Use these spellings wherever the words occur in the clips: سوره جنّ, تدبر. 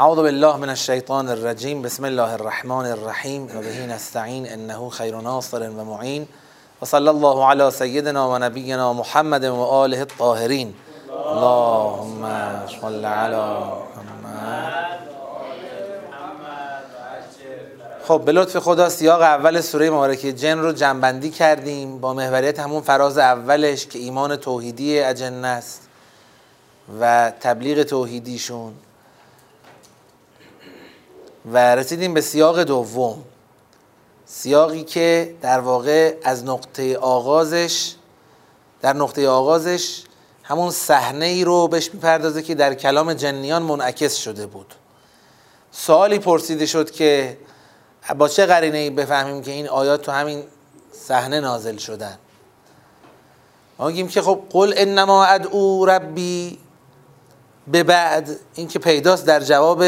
اعوذ بالله من الشیطان الرجیم بسم الله الرحمن الرحیم و به نستعین انه خیر ناصر و معین و صلی الله علی سیدنا و نبینا محمد و آله الطاهرین اللهم صل علی محمد. خب به لطف خدا سیاق اول سوره مبارکه جن رو جنبندی کردیم با محوریت همون فراز اولش که ایمان توحیدی اجنه است و تبلیغ توحیدیشون، و رسیدیم به سیاق دوم، سیاقی که در واقع از نقطه آغازش همون صحنه ای رو بهش میپردازه که در کلام جنیان منعکس شده بود. سوالی پرسیده شد که با چه قرینه‌ای بفهمیم که این آیات تو همین صحنه نازل شدن. ما میگیم که خب قل انما ادعو ربی به بعد، این که پیداست در جواب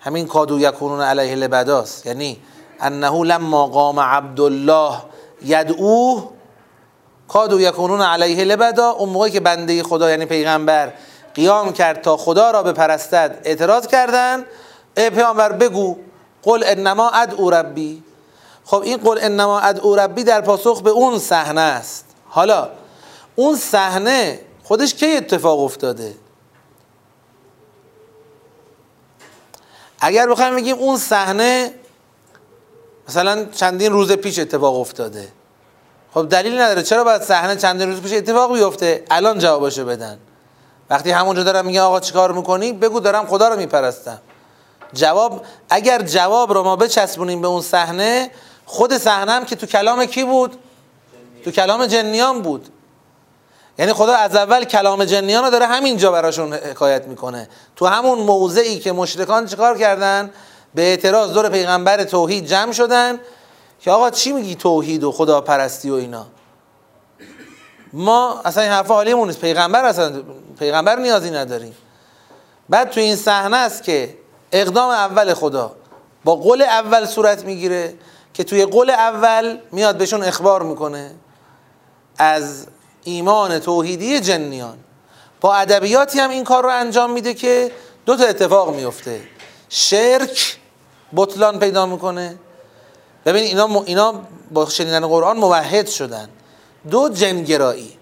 همین کادو یکونون علیه لبداست، یعنی انه لما قام عبدالله یدعوه کادو یکونون علیه لبدا، اون موقعی که بنده خدا یعنی پیغمبر قیام کرد تا خدا را بپرستد اعتراض کردند، ای پیامبر بگو قل انما ادعو ربی. خب این قل انما ادعو ربی در پاسخ به اون صحنه است. حالا اون صحنه خودش کی اتفاق افتاده؟ اگر بخوایم بگیم اون صحنه مثلا چندین روز پیش اتفاق افتاده، خب دلیل نداره چرا باید صحنه چندین روز پیش اتفاق بیفته. الان جوابشو بدن. وقتی همونجا دارم میگه آقا چیکار میکنی؟ بگو دارم خدا رو میپرستم. جواب، اگر جواب رو ما بچسبونیم به اون صحنه، خود صحنه هم که تو کلام کی بود؟ تو کلام جنیان بود. یعنی خدا از اول کلام جنیان رو داره همینجا براشون حکایت میکنه، تو همون موضعی که مشرکان چیکار کردن؟ به اعتراض دور پیغمبر توحید جمع شدن که آقا چی میگی توحید و خدا پرستی و اینا، ما اصلا این حرفا حالیمون نیست، پیغمبر نیازی نداریم. بعد تو این صحنه است که اقدام اول خدا با قول اول صورت میگیره که توی قول اول میاد بهشون اخبار میکنه از ایمان توحیدی جنیان. با ادبیاتی هم این کار رو انجام میده که دو تا اتفاق میفته، شرک بطلان پیدا میکنه. ببین اینا با شنیدن قرآن موحد شدن، دو جنگرایی.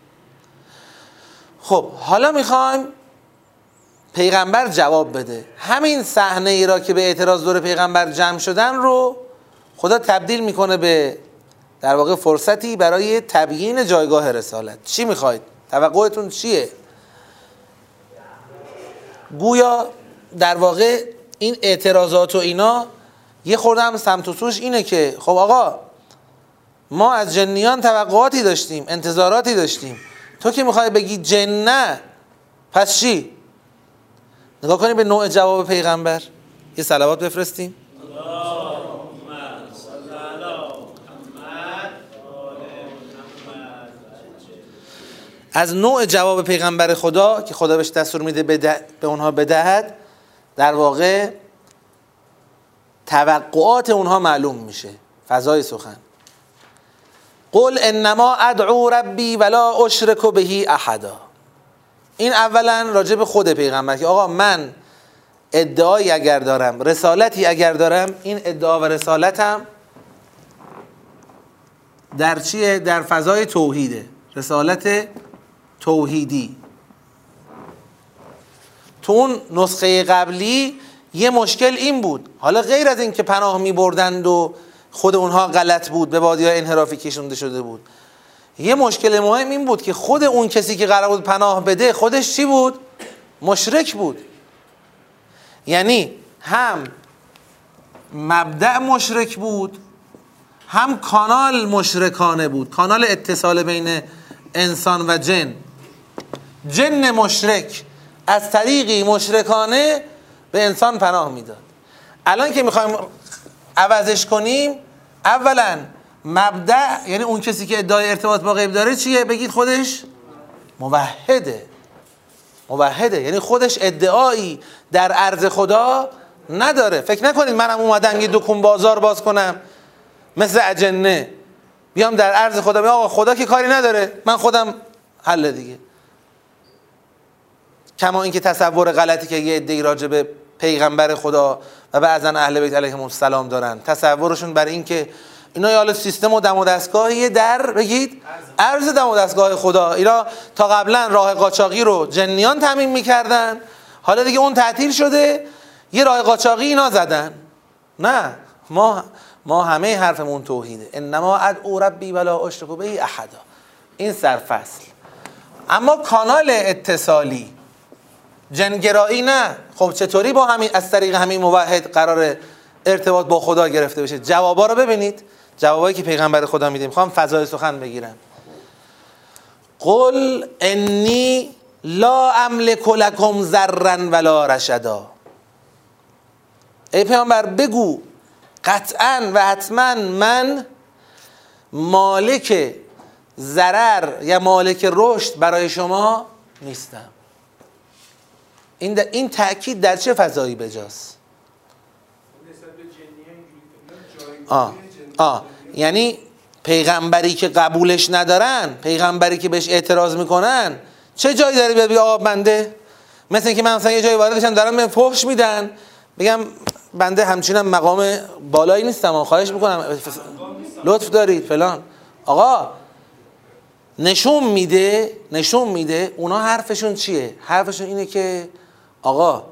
خب حالا میخوایم پیغمبر جواب بده. همین صحنه ای را که به اعتراض دور پیغمبر جمع شدن رو خدا تبدیل میکنه به در واقع فرصتی برای تبیین جایگاه رسالت. چی میخواید؟ توقعتون چیه؟ گویا در واقع این اعتراضات و اینا یه خوردم سمت و سوش اینه که خب آقا ما از جنیان توقعاتی داشتیم، انتظاراتی داشتیم، تو که میخوای بگی جنه، پس چی؟ نگاه کنیم به نوع جواب پیغمبر. یه صلوات بفرستیم. از نوع جواب پیغمبر خدا که خدا بهش دستور میده به اونها بدهد، در واقع توقعات اونها معلوم میشه. فضای سخن، قل انما ادعو ربی ولا اشرک به احدا. این اولا راجع به خود پیغمبر که آقا من ادعایی اگر دارم، رسالتی اگر دارم، این ادعا و رسالتم در چیه؟ در فضای توحیده، رسالت توحیدی. تو اون نسخه قبلی یه مشکل این بود، حالا غیر از این که پناه می بردند و خود اونها غلط بود، به بادی‌ها انحرافی کشونده شده بود، یه مشکل مهم این بود که خود اون کسی که قرار بود پناه بده خودش چی بود؟ مشرک بود. یعنی هم مبدأ مشرک بود، هم کانال مشرکانه بود، کانال اتصال بین انسان و جن. جن مشرک از طریقی مشرکانه به انسان پناه میداد. الان که میخوایم عوضش کنیم، اولا مبدأ یعنی اون کسی که ادعای ارتباط با غیب داره چیه؟ بگید خودش موحده، یعنی خودش ادعایی در عرض خدا نداره. فکر نکنید منم اومدم یه دکون بازار باز کنم مثل اجنه، بیام در عرض خدا بگم آقا خدا که کاری نداره، من خودم حل دیگه. کما اینکه تصور غلطی که یه ادعای راجع به پیغمبر خدا و بعضا اهل بیت علیهم السلام دارن، تصورشون بر این که اینا یه حال سیستم و دم و دستگاهیه در بگید عرض دم و دستگاه خدا. اینا تا قبلا راه قاچاقی رو جنیان تامین میکردن، حالا دیگه اون تعطیل شده، یه راه قاچاقی اینا زدن. نه، ما همه حرفمون توحیده. انما ادعو ربی ولا اشرک به احدا. این سرفصل. اما کانال اتصالی جنگرایی نه. خب چطوری با همین از طریق همین موحد قرار ارتباط با خدا گرفته بشه؟ جوابا رو ببینید، جوابایی که پیغمبر خدا میده. میخوام فضای سخن بگیرم. قل انی لا املک لکم ضرا ولا رشدا. ای پیامبر بگو قطعا و حتما من مالک ضرر یا مالک رشد برای شما نیستم. این تأکید در چه فضایی بجاست؟ یعنی پیغمبری که قبولش ندارن، پیغمبری که بهش اعتراض میکنن، چه جایی داری بیاد بگه آقا بنده، مثل اینکه من مثلا یه جایی وارد بشم دارن به فحش میدن بگم بنده همچینم مقام بالایی نیستم، خواهش میکنم لطف دارید فلان. آقا نشون میده اونا حرفشون چیه؟ حرفشون اینه که آقا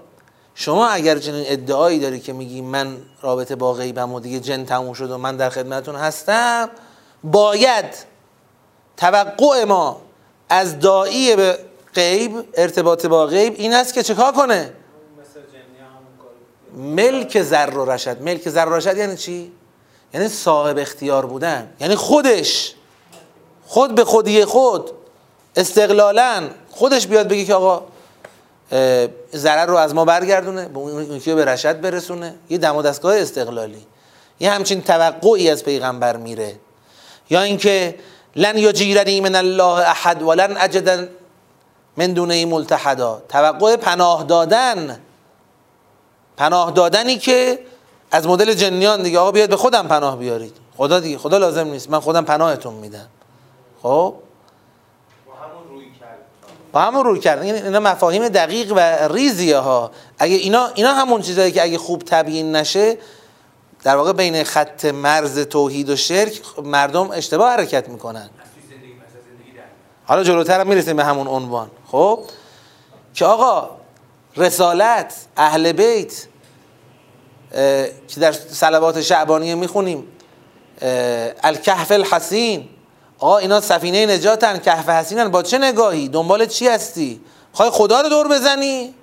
شما اگر چنین ادعایی داری که میگی من رابطه با غیبم و دیگه جن تموم شد و من در خدمتتون هستم، باید توقع ما از داعی به غیب، ارتباط با غیب، این است که چکار کنه؟ ملک ذر و رشد. ملک ذر و رشد یعنی چی؟ یعنی صاحب اختیار بودن، یعنی خودش خود به خودی خود استقلالا خودش بیاد بگی که آقا ضرر رو از ما برگردونه، به اون که به رشد برسونه. یه دم و دستگاه استقلالی، یه همچین توقعی از پیغمبر میره. یا اینکه لن یجیرنی من الله احد ولن اجد من دونه ملتحدا، توقع پناه دادن، پناه دادنی که از مدل جنیان دیگه، آقا بیاد به خودم پناه بیارید، خدا دیگه، خدا لازم نیست، من خودم پناهتون میدم. خب با همون روی کردن اینا مفاهیم دقیق و ریزیه ها. اگه اینا همون چیزایی که اگه خوب تبیین نشه در واقع بین خط مرز توحید و شرک مردم اشتباه حرکت میکنن. حالا جلوتر هم میرسیم به همون عنوان. خب که آقا رسالت اهل بیت که در صلوات شعبانیه میخونیم الکهف الحسین، آقا اینا سفینه نجاتن، کهف حسینن. با چه نگاهی؟ دنبال چی هستی؟ می‌خوای خدا رو دور بزنی؟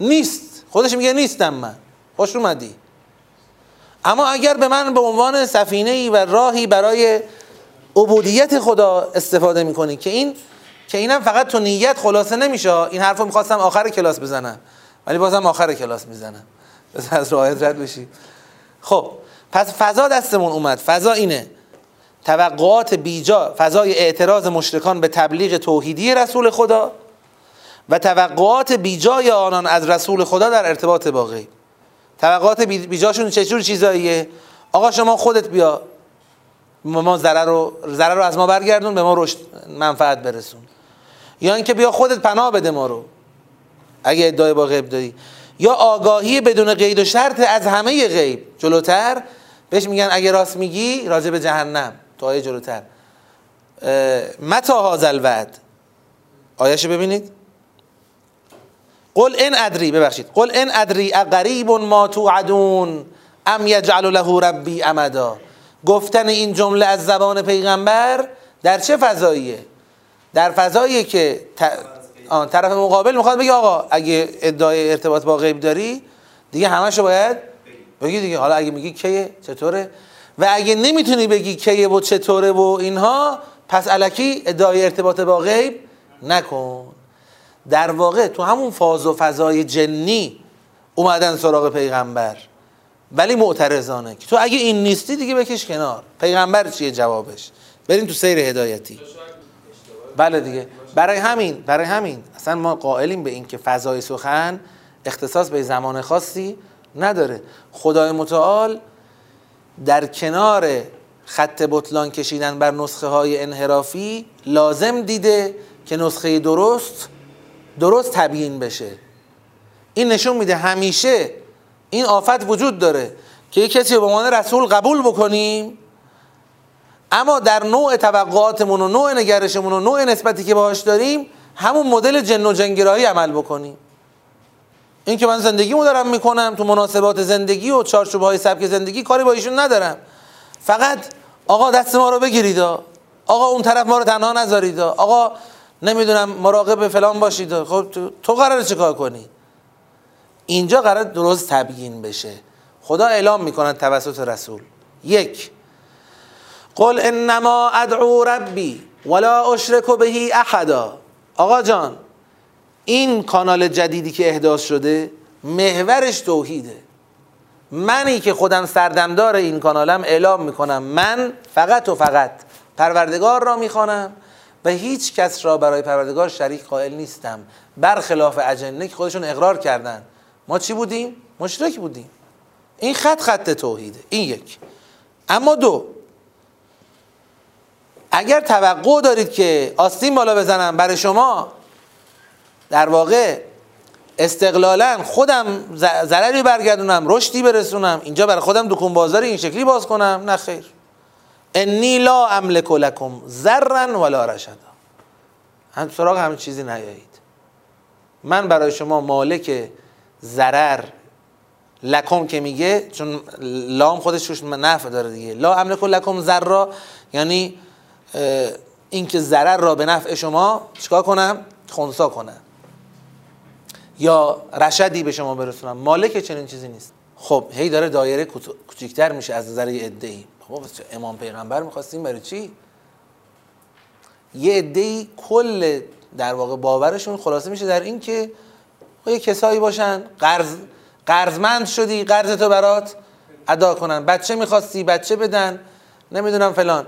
نیست، خودش میگه نیستم من. خوش اومدی. اما اگر به من به عنوان سفینه‌ای و راهی برای عبودیت خدا استفاده میکنی که اینم فقط تو نیت خلاصه نمیشه. این حرفو میخواستم آخر کلاس بزنم ولی بازم آخر کلاس میزنم. بس از راهت رد بشی. خب پس فضا دستمون اومد. فضا اینه، توقعات بیجا، فضای اعتراض مشرکان به تبلیغ توحیدی رسول خدا و توقعات بیجای آنان از رسول خدا در ارتباط با غیب. توقعات بیجاشون چجور چیزاییه؟ آقا شما خودت بیا ما ضرر رو از ما برگردون، به ما رشد منفعت برسون. یا اینکه بیا خودت پناه بده ما رو اگه ادعای با غیب داری. یا آگاهی بدون قید و شرط از همه غیب. جلوتر بهش میگن اگه راست میگی راجع به جهنم، تو آیه جلوتر متی هذا الوعد، آیه‌شو ببینید. قل ان ادری اقریب ما توعدون ام یجعل له ربی امدا. گفتن این جمله از زبان پیغمبر در چه فضاییه؟ در فضاییه که طرف مقابل میخواد بگه آقا اگه ادعای ارتباط با غیب داری دیگه همشو باید بگی دیگه. حالا اگه میگی کیه چطوره و اگه نمیتونی بگی کیه و چطوره و اینها، پس الکی ادعای ارتباط با غیب نکن. در واقع تو همون فاز و فضای جنی اومدن سراغ پیغمبر، ولی معترضانه که تو اگه این نیستی دیگه بکش کنار. پیغمبر چیه جوابش؟ بریم تو سیر هدایتی. بله دیگه، برای همین اصلا ما قائلیم به این که فضای سخن اختصاص به زمان خاصی نداره. خدای متعال در کنار خط بطلان کشیدن بر نسخه های انحرافی لازم دیده که نسخه درست تبیین بشه. این نشون میده همیشه این آفت وجود داره که یک کسی رو به عنوان رسول قبول بکنیم، اما در نوع توقعاتمون و نوع نگرشمون و نوع نسبتی که باهاش داریم همون مدل جن و جنگرایی عمل بکنیم. این که من زندگیمو دارم میکنم تو مناسبات زندگی و چارچوب‌های سبک زندگی کاری با ایشون ندارم، فقط آقا دست ما رو بگیرید، آقا اون طرف ما رو تنها نذارید، آقا نمیدونم مراقب فلان باشید. خب تو قراره چیکار کنی؟ اینجا قراره درست تبیین بشه. خدا اعلام میکنه توسط رسول: یک، قل انما ادعو ربی ولا اشرک به احدا. آقا جان، این کانال جدیدی که احداث شده محورش توحیده. منی که خودم سردمدار این کانالم اعلام میکنم من فقط و فقط پروردگار را میخوانم و هیچ کس را برای پروردگار شریک قائل نیستم، برخلاف اجنه که خودشون اقرار کردن. ما چی بودیم؟ مشرک بودیم. این خط توحیده. این یک. اما دو، اگر توقع دارید که آستین بالا بزنم برای شما، در واقع استقلالا خودم ضرری برگردونم، رشدی برسونم، اینجا برای خودم دکون بازاری این شکلی باز کنم، نه خیر. انی لا املک لکم ضرا ولا رشدا. هم سراغ همین چیزی نیایید. من برای شما مالک ضرر، لکم که میگه چون لام خودش روش نفع داره دیگه، لا املک لکم ضرا یعنی اینکه ضرر را به نفع شما چیکار کنم؟ خنثی کنم یا رشدی به شما برسونم. مالک چنین چیزی نیست. خب هی داره دایره کوچیک‌تر میشه از نظر یه عده‌ای. بابا امام پیغمبر می‌خواستیم برای چی؟ یه عده‌ای کل در واقع باورشون خلاصه میشه در این که یه کسایی باشن قرضمند شدی قرضتو برات ادا کنن، بچه می‌خواستی بچه بدن، نمیدونم فلان.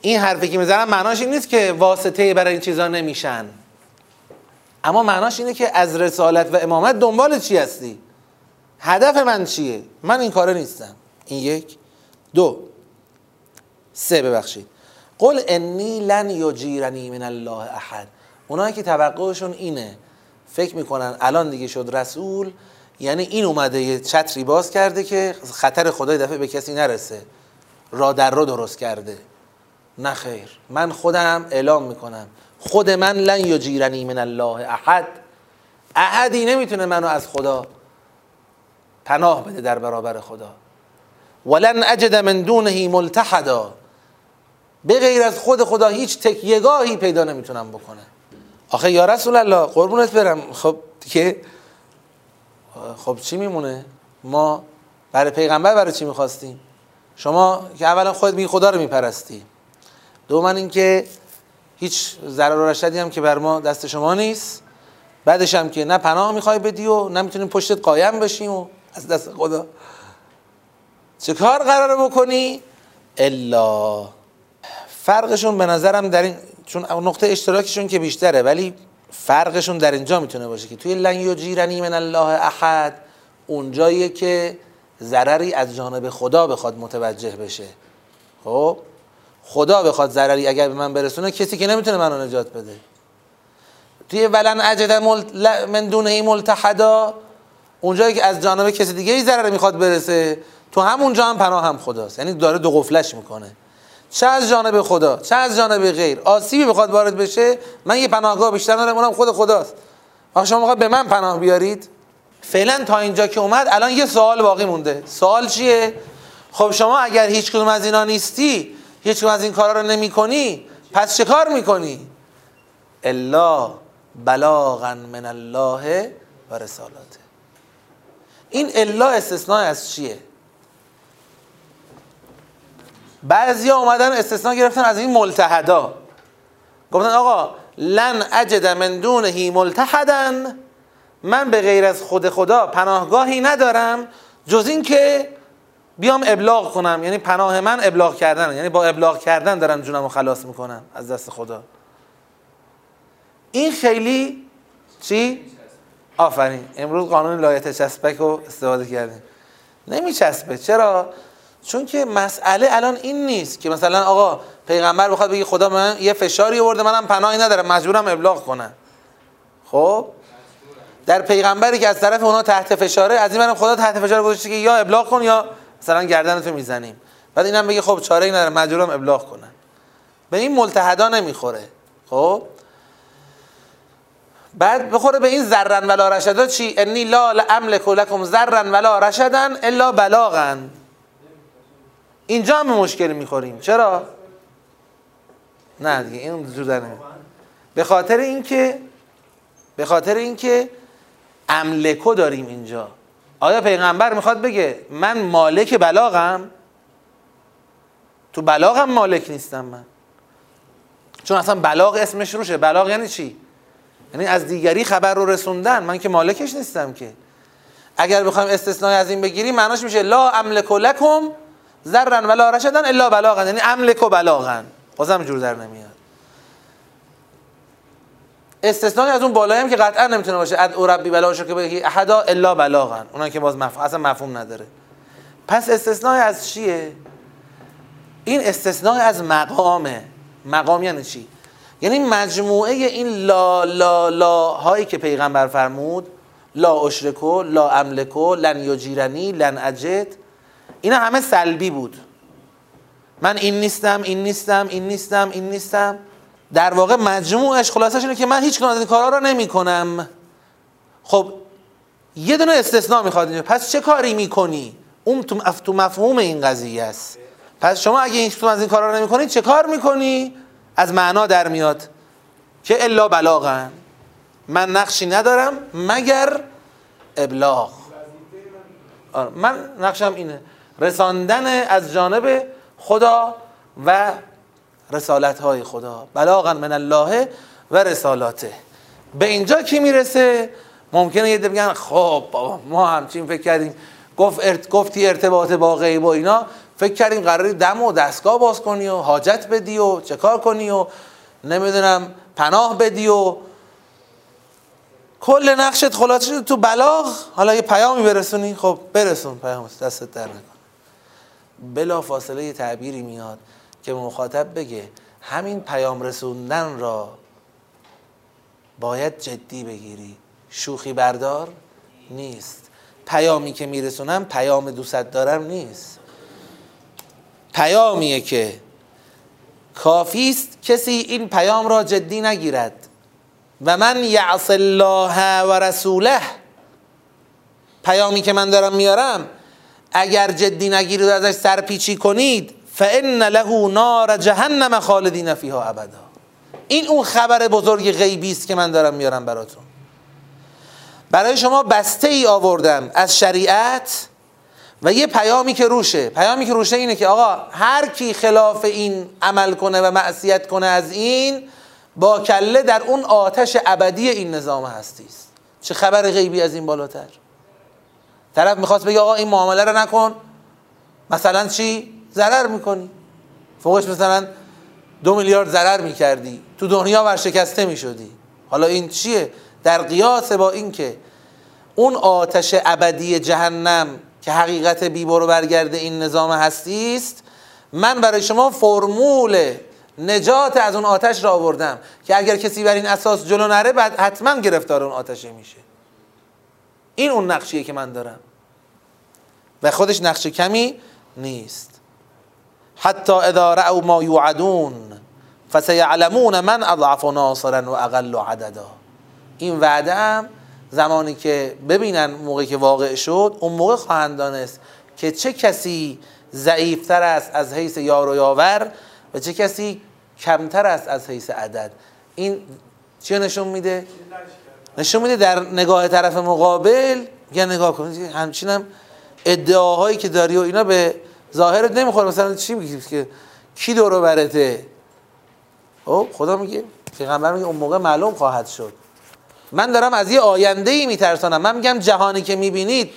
این حرفی که میزنم معناش این نیست که واسطه برای این چیزا نمیشن، اما معناش اینه که از رسالت و امامت دنبال چی هستی؟ هدف من چیه؟ من این کاره نیستم. این یک. دو، سه، ببخشید، قل انی لن یجیرنی من الله احد. اونایی که توقعشون اینه فکر میکنن الان دیگه شد رسول، یعنی این اومده یه چتری باز کرده که خطر خدای دفعه به کسی نرسه، را در را درست کرده. نه خیر، من خودم اعلام میکنم خود من لن یجیرنی من الله احد. احدی نمیتونه منو از خدا پناه بده در برابر خدا. ولن اجد من دونه ملتحدا، به غیر از خود خدا هیچ تکیه گاهی پیدا نمیتونم بکنه. آخه یا رسول الله قربونت برم، خب دیگه خب چی میمونه؟ ما برای پیغمبر برای چی میخواستیم؟ شما که اولا خودت میگی خدا رو میپرستی، دوما اینکه هیچ ضرر و رشدی هم که بر ما دست شما نیست، بعدش هم که نه پناه میخوای بدی و نمیتونیم پشتت قایم بشیم و از دست خدا چه کار قراره بکنی؟ الا. فرقشون به نظرم در این، چون نقطه اشتراکشون که بیشتره، ولی فرقشون در اینجا میتونه باشه که توی لن یجیرنی من الله احد اونجاییه که ضرری از جانب خدا بخواد متوجه بشه. خب خدا بخواد ضرری اگر به من برسونه، کسی که نمیتونه منو نجات بده. توی ولن اجد من دونه ملتحدا اونجایی که از جانب کسی دیگه ای ضرر میخواد برسه، تو همونجا هم پناه هم خداست. یعنی داره دو قفلش میکنه، چه از جانب خدا چه از جانب غیر. آسیبی بخواد وارد بشه، من یه پناهگاه بیشتر ندارم، اونم خود خداست. آخه شما میخواد به من پناه بیارید؟ فعلا تا اینجا که اومد الان یه سوال باقی مونده. سوال چیه؟ خب شما اگر هیچ کدوم از اینا نیستی، هیچ کدوم از این کارا رو نمی‌کنی، پس چه کار می‌کنی؟ الا بلاغا من الله و رسالاته. این الا استثناء از چیه؟ بعضیا اومدن استثناء گرفتن از این ملتحدا، گفتن آقا لن اجد من دونه ملتحدا، من به غیر از خود خدا پناهگاهی ندارم جز این که بیام ابلاغ کنم، یعنی پناه من ابلاغ کردن، یعنی با ابلاغ کردن دارم جونم رو خلاص میکنم از دست خدا. این خیلی چی؟ آفرین، امروز قانون لایت چسبک رو استفاده کردیم. نمیچسبه. چرا؟ چون که مسئله الان این نیست که مثلا آقا پیغمبر بخواد بگه خدا من یه فشاری آورده منم پناهی ندارم مجبورم ابلاغ کنم. خب در پیغمبری که از طرف اونا تحت فشاره، از این منم خدا تحت فشار گذاشته که یا ابلاغ کن یا مثلا گردنتو میزنیم. بعد اینم بگه خب چاره‌ای نداره مجبورم ابلاغ کنن. به این ملتحدا نمیخوره. خب بعد بخوره به این ذرن ولا رشدا چی؟ انی لا املک لکم ذرن ولا رشدن الا بلاغا. اینجا هم مشکل میخوریم. چرا؟ نه دیگه این زور در نمیاد. به خاطر اینکه املکو داریم اینجا. آیا پیغمبر میخواد بگه من مالک بلاغم؟ تو بلاغم مالک نیستم من، چون اصلا بلاغ اسمش روشه. بلاغ یعنی چی؟ یعنی از دیگری خبر رو رسوندن، من که مالکش نیستم که. اگر بخوایم استثنای از این بگیریم معناش میشه لا املکو لکم ذرن ولا رشدن الا بلاغن، یعنی املکو بلاغن. بازم جور در نمیاد. استثنایی از اون بالایم که قطعا نمیتونه باشه، ادعو ربی بلاغشو که بگی احدا الا بلاغن، اونم که باز اصلا مفهوم نداره. پس استثنای از چیه؟ این استثنای از مقامه. مقام یعنی چی؟ یعنی مجموعه این لا لا لا هایی که پیغمبر فرمود، لا اشرکو، لا املکو، لن یجیرنی، لن اجد، اینا همه سلبی بود. من این نیستم. در واقع مجموعش خلاصش اینه که من هیچ کدوم از این کارا را نمی کنم. خب یه دونه استثناء میخواد اینجا. پس چه کاری میکنی؟ اون تو مفهوم این قضیه است. پس شما اگه هیچ کدوم از این کارا را نمی کنید چه کار میکنی؟ از معنا در میاد که الا بلاغن، من نقشی ندارم مگر ابلاغ. من نقشم اینه، رساندن از جانب خدا و رسالت‌های خدا، بلاغا من الله و رسالاته. به اینجا کی میرسه؟ ممکنه یه بگن خب بابا ما همچین فکر کردیم، گفتی ارتباط با غیب و اینا، فکر کردیم قراری دم و دستگاه باز کنی و حاجت بدی و چه کار کنی و نمیدونم پناه بدی و کل نقشت خلاصه شد تو بلاغ. حالا یه پیامی برسونی، خب برسون پیام، دستت در نکن. بلا فاصله یه تعبیری میاد که مخاطب بگه همین پیام رسوندن را باید جدی بگیری، شوخی بردار نیست. پیامی که میرسونم پیام دوست دارم نیست، پیامیه که کافیست کسی این پیام را جدی نگیرد. و من یعص الله و رسوله، پیامی که من دارم میارم اگر جدی نگیرید و ازش سرپیچی کنید فان له نار جهنم خالدین فیها ابدا. این اون خبر بزرگ غیبی است که من دارم میارم براتون. برای شما بسته ای آوردم از شریعت و یه پیامی که روشه. پیامی که روشه اینه که آقا هر کی خلاف این عمل کنه و معصیت کنه از این، با کله در اون آتش ابدی این نظام هستی است. چه خبر غیبی از این بالاتر؟ طرف میخواست بگه آقا این معامله رو نکن، مثلا چی؟ ضرر میکنی، فوقش مثلا 2 میلیارد ضرر میکردی، تو دنیا ورشکسته میشدی. حالا این چیه؟ در قیاس با این که اون آتش ابدی جهنم که حقیقت بی برو برگرده این نظام هستی است، من برای شما فرمول نجات از اون آتش را آوردم که اگر کسی بر این اساس جلو نره بعد حتما گرفتار اون آتشه میشه. این اون نقشیه که من دارم و خودش نقش کمی نیست. حتی اذا رأوا ما یوعدون فسیعلمون من اضعف ناصرا و اقل عددا. این وعده هم زمانی که ببینن، موقعی که واقع شد، اون موقع خواهند دانست که چه کسی ضعیفتر است از حیث یار و یاور و چه کسی کمتر است از حیث عدد. این چی نشون میده؟ نشون میده در نگاه طرف مقابل، یا نگاه کنید همچینم ادعاهایی که داری و اینا به ظاهرت نمیخوره. مثلا چی میگی که کی دور و برته؟ او خدا میگه، پیغمبر میگه اون موقع معلوم خواهد شد. من دارم از یه آینده‌ای میترسانم. من میگم جهانی که میبینید،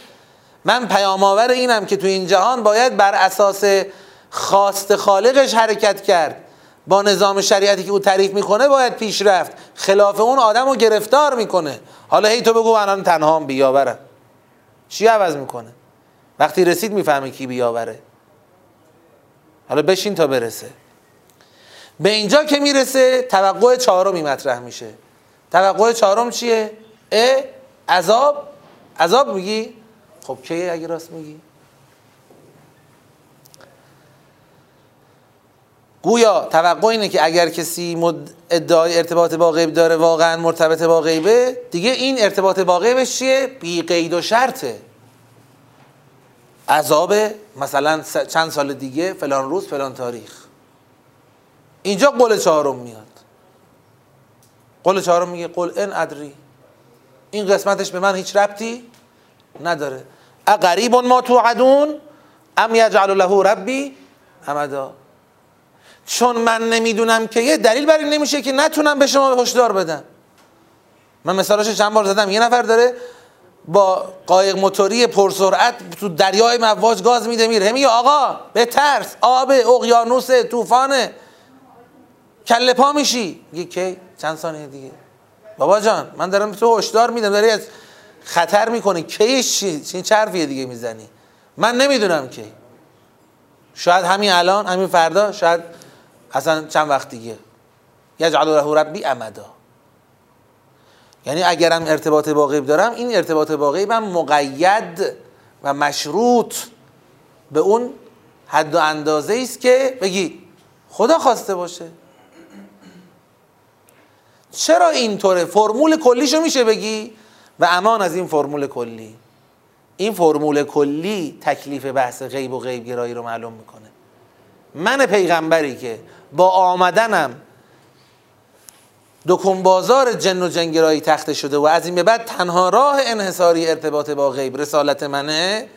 من پیام آور اینم که تو این جهان باید بر اساس خواست خالقش حرکت کرد، با نظام شریعتی که او تعریف میکنه باید پیش رفت، خلاف اون آدم رو گرفتار میکنه. حالا هی تو بگو من تنهام، بیاورم چی عوض میکنه؟ وقتی رسید میفهمی کی بیاوره. حالا بشین تا برسه. به اینجا که میرسه توقع چهارمی مطرح میشه. توقع چهارم چیه؟ عذاب میگی؟ خب کی اگه راست میگی؟ گویا توقع اینه که اگر کسی ادعای ارتباط با غیب داره واقعا مرتبط با غیبه، دیگه این ارتباط با غیبش چیه؟ بی قید و شرطه. عذاب مثلا چند سال دیگه، فلان روز، فلان تاریخ. اینجا قول چهارم میاد. قول چهارم میگه قل ان ادری، این قسمتش به من هیچ ربطی نداره. اقریب ما توعدون ام یجعل له ربی امدا. چون من نمیدونم که یه دلیل بر این نمیشه که نتونم به شما هشدار بدم. من مثالش چند بار زدم. یه نفر داره با قایق موتوری پرسرعت تو دریای مواج گاز میده میره، میگه آقا به ترس، آب اقیانوس، طوفانه، کله پا میشی. میگه کی؟ چند ثانیه دیگه. بابا جان من دارم تو هشدار میدم، داری از خطر میکنی، کی چی چرفیه دیگه میزنی؟ من نمیدونم کی، شاید همین الان، همین فردا، شاید اصلا چند وقت دیگه. یجعل له ربی امدا. یعنی اگرم ارتباط با غیب دارم، این ارتباط با غیبم مقید و مشروط به اون حد و اندازه ایست که بگی خدا خواسته باشه. چرا اینطوره؟ فرمول کلیشو میشه بگی؟ و امان از این فرمول کلی. این فرمول کلی تکلیف بحث غیب و غیب گرایی رو معلوم میکنه. من پیغمبری که با آمدنم دکان بازار جن و جنگرایی تخته شده و از این به بعد تنها راه انحصاری ارتباط با غیب رسالت منه،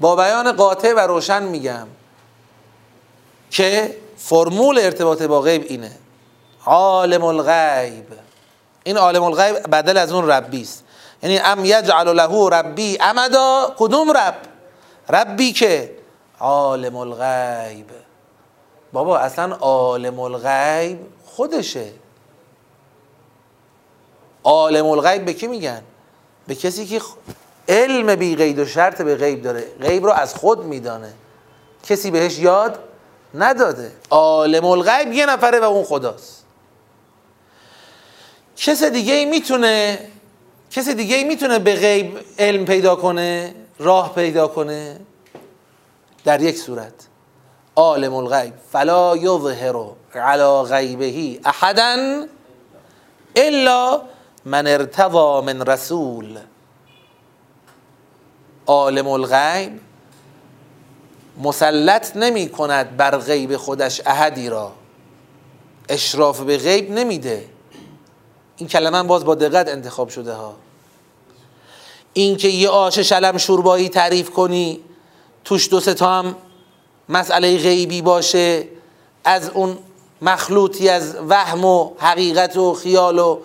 با بیان قاطع و روشن میگم که فرمول ارتباط با غیب اینه: عالم الغیب. این عالم الغیب بدل از اون ربی است. یعنی ام یجعل له ربی امدا. کدوم رب؟ ربی که عالم الغیب. بابا اصلا عالم الغیب خودشه. عالم الغیب به کی میگن؟ به کسی که علم بی قید و شرط به غیب داره، غیب رو از خود میدانه، کسی بهش یاد نداده. عالم الغیب یه نفره و اون خداست. کس دیگه ای میتونه به غیب علم پیدا کنه، راه پیدا کنه؟ در یک صورت عالم الغیب فلا یظهر علی غیبه احدا الا من ارتضى من رسول. عالم الغیب مسلط نمی کند بر غیب خودش احدی را، اشراف به غیب نمیده. این کلمه باز با دقت انتخاب شده ها. این که یه آش شلم شوربایی تعریف کنی توش دو سه تا هم مسئله غیبی باشه، از اون مخلوطی از وهم و حقیقت و خیال و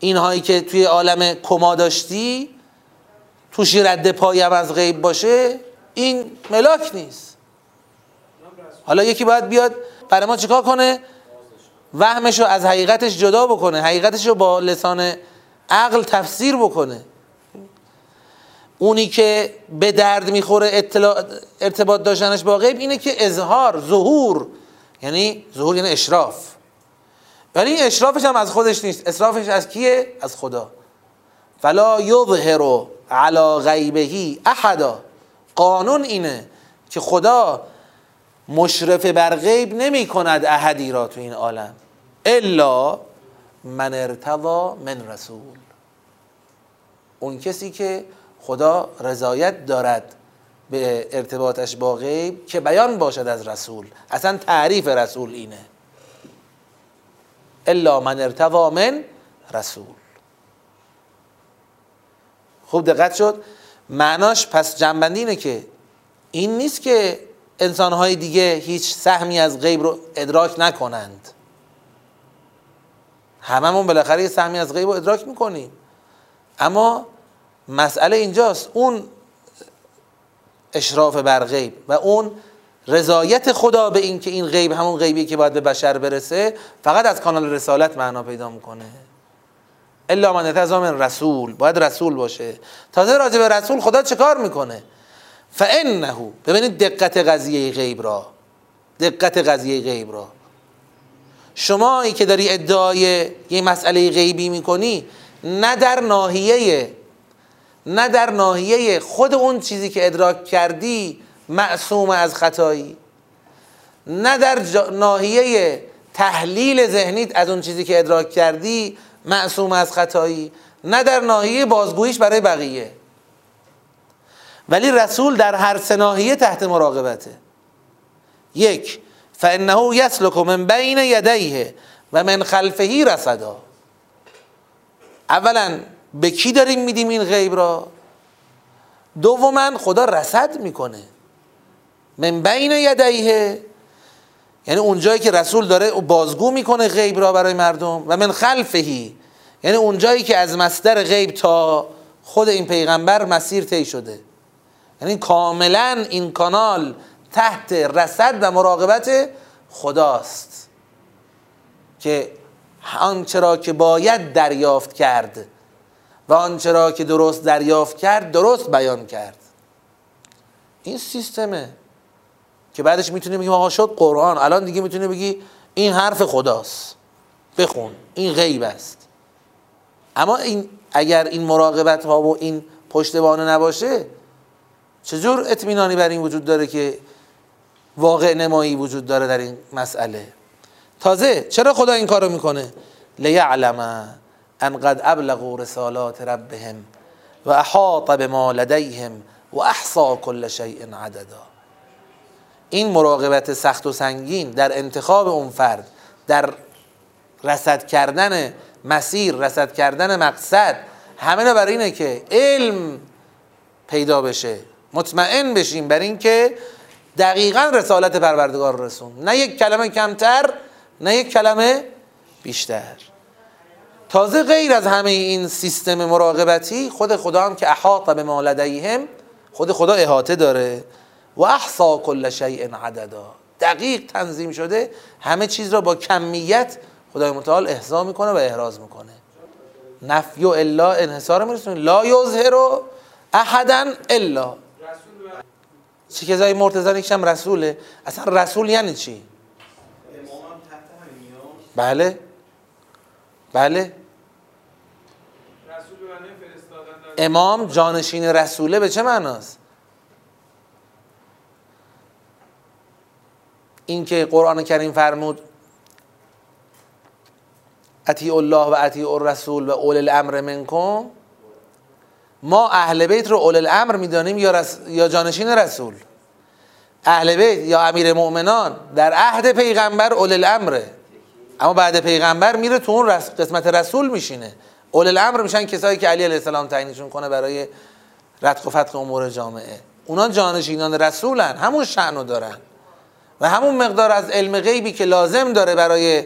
اینهایی که توی عالم کما داشتی توشی رد پایم از غیب باشه، این ملاک نیست. حالا یکی باید بیاد برای ما چیکار کنه؟ وهمشو از حقیقتش جدا بکنه، حقیقتشو با لسان عقل تفسیر بکنه. اونی که به درد میخوره ارتباط داشتنش با غیب اینه که اظهار، ظهور یعنی اشراف. ولی این اشرافش هم از خودش نیست. اشرافش از کیه؟ از خدا. فلا یظهر علی غیبه احدا. قانون اینه که خدا مشرف بر غیب نمی کند احدی را تو این عالم الا من ارتضى من رسول. اون کسی که خدا رضایت دارد به ارتباطش با غیب که بیان باشد از رسول. اصلا تعریف رسول اینه: الا من ارتضى من رسول. خوب دقت شد معناش. پس جنبندی اینه که این نیست که انسانهای دیگه هیچ سهمی از غیب رو ادراک نکنند. هممون بالاخره یه سهمی از غیب رو ادراک میکنیم، اما مسئله اینجاست اون اشراف بر غیب و اون رضایت خدا به این که این غیب همون غیبیه که باید به بشر برسه فقط از کانال رسالت معنا پیدا میکنه. الا من ارتضى من رسول، باید رسول باشه. تازه راجع به رسول خدا چه کار میکنه؟ فانه. ببینید دقت قضیه غیب را شمایی که داری ادعای یه مسئله غیبی میکنی، نه در ناحیه خود اون چیزی که ادراک کردی معصوم از خطایی، نه در ناحیه تحلیل ذهنیت از اون چیزی که ادراک کردی معصوم از خطایی، نه در ناحیه بازگوییش برای بقیه. ولی رسول در هر سه ناحیه تحت مراقبته. یک، فانه یسلک من بین یدیه و من خلفه رصدا. اولا به کی داریم میدیم این غیب را؟ دوما خدا رصد میکنه. من بین یدیه یعنی اونجایی که رسول داره بازگو میکنه غیب را برای مردم، و من خلفه یعنی اونجایی که از مصدر غیب تا خود این پیغمبر مسیر طی شده. یعنی کاملا این کانال تحت رصد و مراقبت خداست که آنچه را که باید دریافت کرد و آنچه را که درست دریافت کرد درست بیان کرد. این سیستمه که بعدش میتونی بگیم آقا شد قرآن. الان دیگه میتونی بگی این حرف خداست، بخون، این غیب است. اما این اگر این مراقبت ها و این پشتوانه نباشه چجور اطمینانی بر این وجود داره که واقع نمایی وجود داره در این مسئله؟ تازه چرا خدا این کارو میکنه؟ لیعلم ان قد ابلغوا رسالات ربهم و احاط بما لدیهم و احصى كل شيء عددا. این مراقبت سخت و سنگین در انتخاب اون فرد، در رصد کردن مسیر، رصد کردن مقصد، همه برای اینه که علم پیدا بشه، مطمئن بشیم بر این که دقیقا رسالت پروردگار رسون، نه یک کلمه کمتر نه یک کلمه بیشتر. تازه غیر از همه این سیستم مراقبتی، خود خدا هم که احاط بما لدیهم، خود خدا احاطه داره، و احصا کل شیء عددا، دقیق تنظیم شده، همه چیز را با کمیت خدای متعال احصا میکنه و احراز میکنه. نفی و الا انحصار میرسونه، لا یظهر احدا الا. چه کسایی مرتضی کشم رسوله. اصلا رسول یعنی چی؟ بله بله، امام جانشین رسوله به چه معناست؟ این که قرآن کریم فرمود اطیع الله و اطیع الرسول و اولی الامر منکم، ما اهل بیت رو اولی الامر میدانیم یا جانشین رسول. اهل بیت یا امیر مؤمنان در عهد پیغمبر اولی الامره، اما بعد پیغمبر میره تو اون قسمت رسول میشینه. اولی الامر میشن کسایی که علی علیه السلام تعیینشون کنه برای ردخ و فتق امور جامعه. اونا جانشینان رسولن، همون شأنو دارن و همون مقدار از علم غیبی که لازم داره برای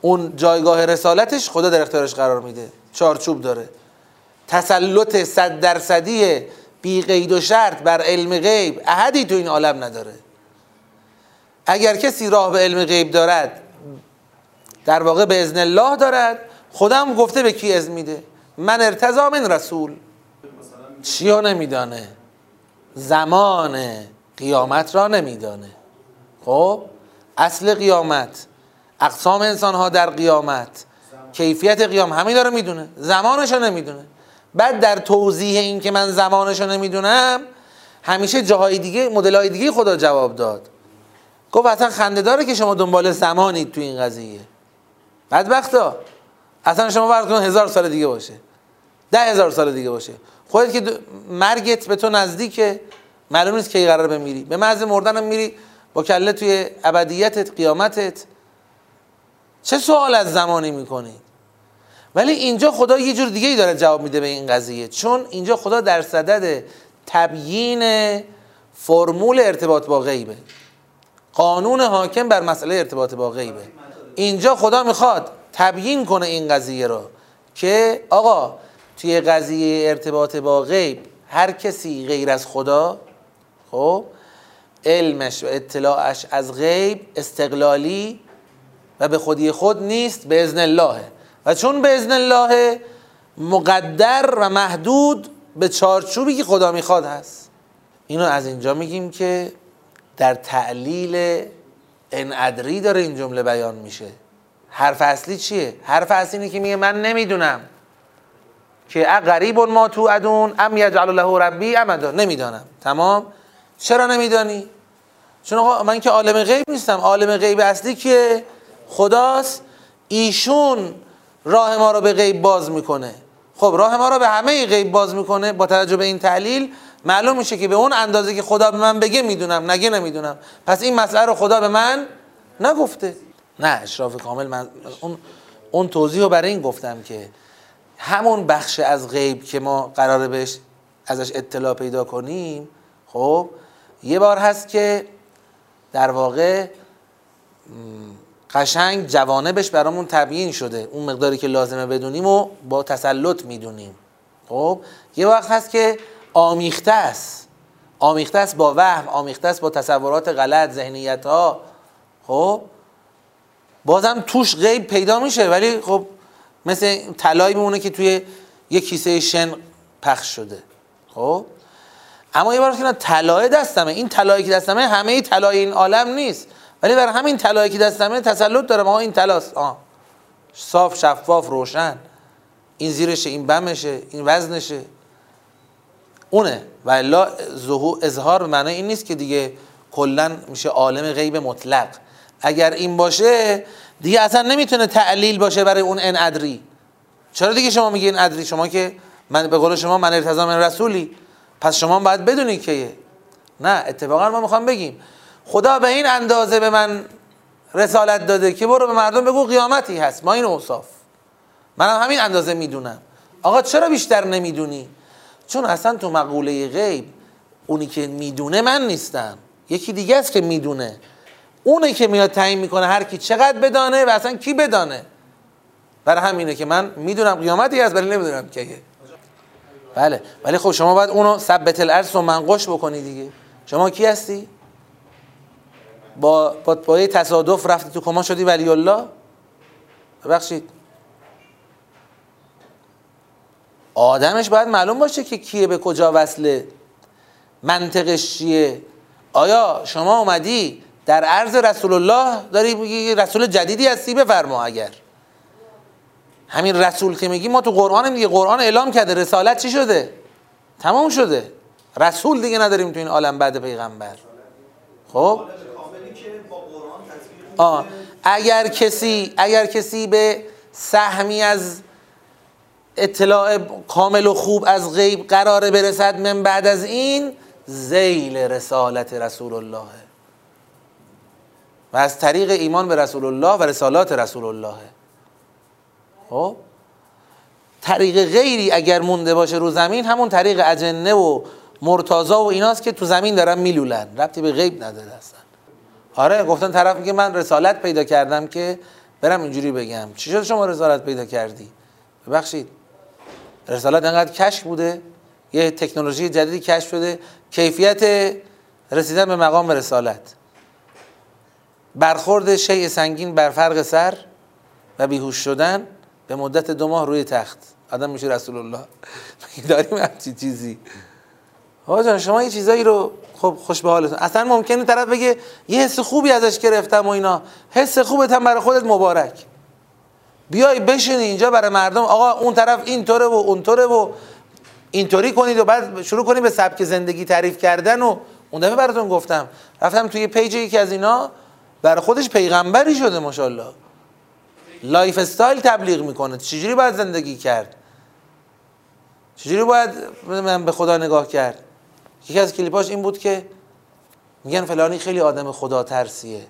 اون جایگاه رسالتش خدا در اختیارش قرار میده، چارچوب داره. تسلط 100% بی قید و شرط بر علم غیب احدی تو این عالم نداره. اگر کسی راه به علم غیب دارد، در واقع به اذن الله دارد. خودم گفته به کی اذن میده؟ من ارتضا من رسول. چیا نمیدانه؟ زمان قیامت را نمیدانه. خب اصل قیامت، اقسام انسان ها در قیامت، کیفیت قیام، همین داره میدونه، زمانش را نمیدونه. بعد در توضیح این که من زمانش را نمیدونم، همیشه جاهای دیگه، مدل‌های دیگه خدا جواب داد، گفت اصلا خنده داره که شما دنبال زمانید تو این قضیه. بدبختا اصلا شما براتون 1000 سال دیگه باشه، 10,000 سال دیگه باشه، خودت که مرگت به تو نزدیکه، معلوم نیست کی قراره بمیری. به محض مردنم میری با کله توی ابدیتت، قیامتت. چه سوال از زمانی میکنید؟ ولی اینجا خدا یه جور دیگه ای داره جواب میده به این قضیه، چون اینجا خدا در صدد تبیین فرمول ارتباط با غیبه، قانون حاکم بر مسئله ارتباط با غیبه. اینجا خدا میخواد تبیین کنه این قضیه را که آقا توی قضیه ارتباط با غیب هر کسی غیر از خدا، خب علمش و اطلاعش از غیب استقلالی و به خودی خود نیست، به اذن اللهه. و چون به اذن اللهه، مقدر و محدود به چارچوبی که خدا میخواد هست. اینو از اینجا میگیم که در تعلیل انعدری داره این جمله بیان میشه. حرف اصلی چیه؟ حرف اصلی اینه که میگه من نمیدونم، که غریب ما توعدون ام یجعل له ربی امدا. نمیدانم. تمام. چرا نمیدانی؟ چون آقا من که عالم غیب نیستم. عالم غیب اصلی که خداست. ایشون راه ما رو به غیب باز میکنه. خب راه ما رو به همه غیب باز میکنه. با توجه به این تحلیل معلوم میشه که به اون اندازه که خدا به من بگه میدونم، نگه نمیدونم. پس این مسئله رو خدا به من نگفته. نه اشراف کامل. من اون توضیح رو برای این گفتم که همون بخش از غیب که ما قراره بهش ازش اطلاع پیدا کنیم، خب یه بار هست که در واقع قشنگ جوانبش برامون تبیین شده، اون مقداری که لازمه بدونیم و با تسلط میدونیم. خب یه وقت هست که آمیخته است، آمیخته است با وهم، آمیخته است با تصورات غلط، ذهنیت ها. خب بازم توش غیب پیدا میشه، ولی خب مثل طلایی میمونه که توی یه کیسه شن پخش شده. خب اما یه بار که طلای دستمه، این طلایی که دستمه همه طلای این عالم نیست، ولی برای همین طلایی که دستمه تسلط دارم. آها این طلاست، صاف شفاف روشن، این زیرشه، این بمشه، این وزنشه، اونه. والا اظهار به معنی این نیست که دیگه کلا میشه عالم غیب مطلق. اگر این باشه دیگه اصلا نمیتونه تعلیل باشه برای اون انعدری. چرا دیگه شما میگین انعدری؟ شما که من به قول شما من ارتضام رسولی، پس شما باید بدونی که نه. اتفاقا ما میخوام بگیم خدا به این اندازه به من رسالت داده که برو به مردم بگو قیامتی هست. ما این اوصاف، منم همین اندازه میدونم. آقا چرا بیشتر نمیدونی؟ چون اصلا تو مقوله غیب اونی که میدونه من نیستم، یکی دیگه است که میدونه. اونه که میاد تعیین میکنه هر کی چقدر بدانه و اصلا کی بدانه. برای همینه که من میدونم قیامتی هست ولی نمیدونم کیه. بله، ولی خب شما باید اونو ثبت الارض و منقش بکنی دیگه. شما کی هستی؟ با یه تصادف رفتی تو کما شدی ولی الله؟ ببخشید آدمش باید معلوم باشه که کیه، به کجا وصله، منطقش چیه. آیا شما اومدی در عرض رسول الله داری میگی رسول جدیدی هستی؟ بفرما. اگر همین رسول که میگی ما تو قرآن دیگه، قرآن اعلام کرده رسالت چی شده، تمام شده. رسول دیگه نداریم تو این عالم بعد پیغمبر. خب اگر کسی به سهمی از اطلاع کامل و خوب از غیب قراره برسد من بعد از این، ذیل رسالت رسول الله و از طریق ایمان به رسول الله و رسالات رسول الله. خب طریق غیری اگر مونده باشه رو زمین، همون طریق اجنه و مرتضا و ایناست که تو زمین دارن میلولن، ربطی به غیب نداره اصلا. آره گفتن طرف میگه من رسالت پیدا کردم، که برم اینجوری بگم چی شد شما رسالت پیدا کردی؟ ببخشید رسالت انقدر کشف بوده، یه تکنولوژی جدیدی کشف شده، کیفیت رسیدن به مقام رسالت برخورد شیء سنگین بر فرق سر و بیهوش شدن به مدت 2 ماه روی تخت. آدم میشه رسول الله. داریم همچی چیزی. آقا جان شما یه چیزایی رو خب خوش به حالتون. اصلا ممکنه طرف بگه یه حس خوبی ازش گرفتم و اینا. حس خوبت هم برای خودت مبارک. بیای بشینی اینجا برای مردم آقا اون طرف اینطوره و اونطوره و اینطوری کنید و بعد شروع کنید به سبک زندگی تعریف کردن. و اون دفعه براتون گفتم رفتم توی پیج یکی از اینا برای خودش پیغمبری شده ماشاءالله، لایف استایل تبلیغ میکنه، چجوری باید زندگی کرد، چجوری باید من به خدا نگاه کرد. یکی از کلیپاش این بود که میگن فلانی خیلی آدم خدا ترسیه،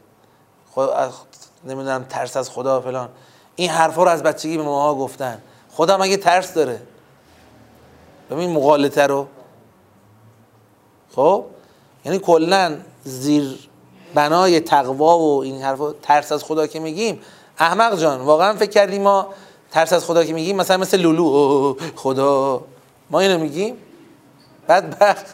نمیدونم ترس از خدا فلان، این حرفا رو از بچگی به ماها گفتن. خدا مگه ترس داره؟ ببین مغالطه رو. خب یعنی کلا زیر بنای تقوا و این حرفا ترس از خدا که میگیم، احمق جان واقعا فکر کردیم ما ترس از خدا که میگیم مثلا مثل لولو خدا، ما اینو میگیم بدبخت.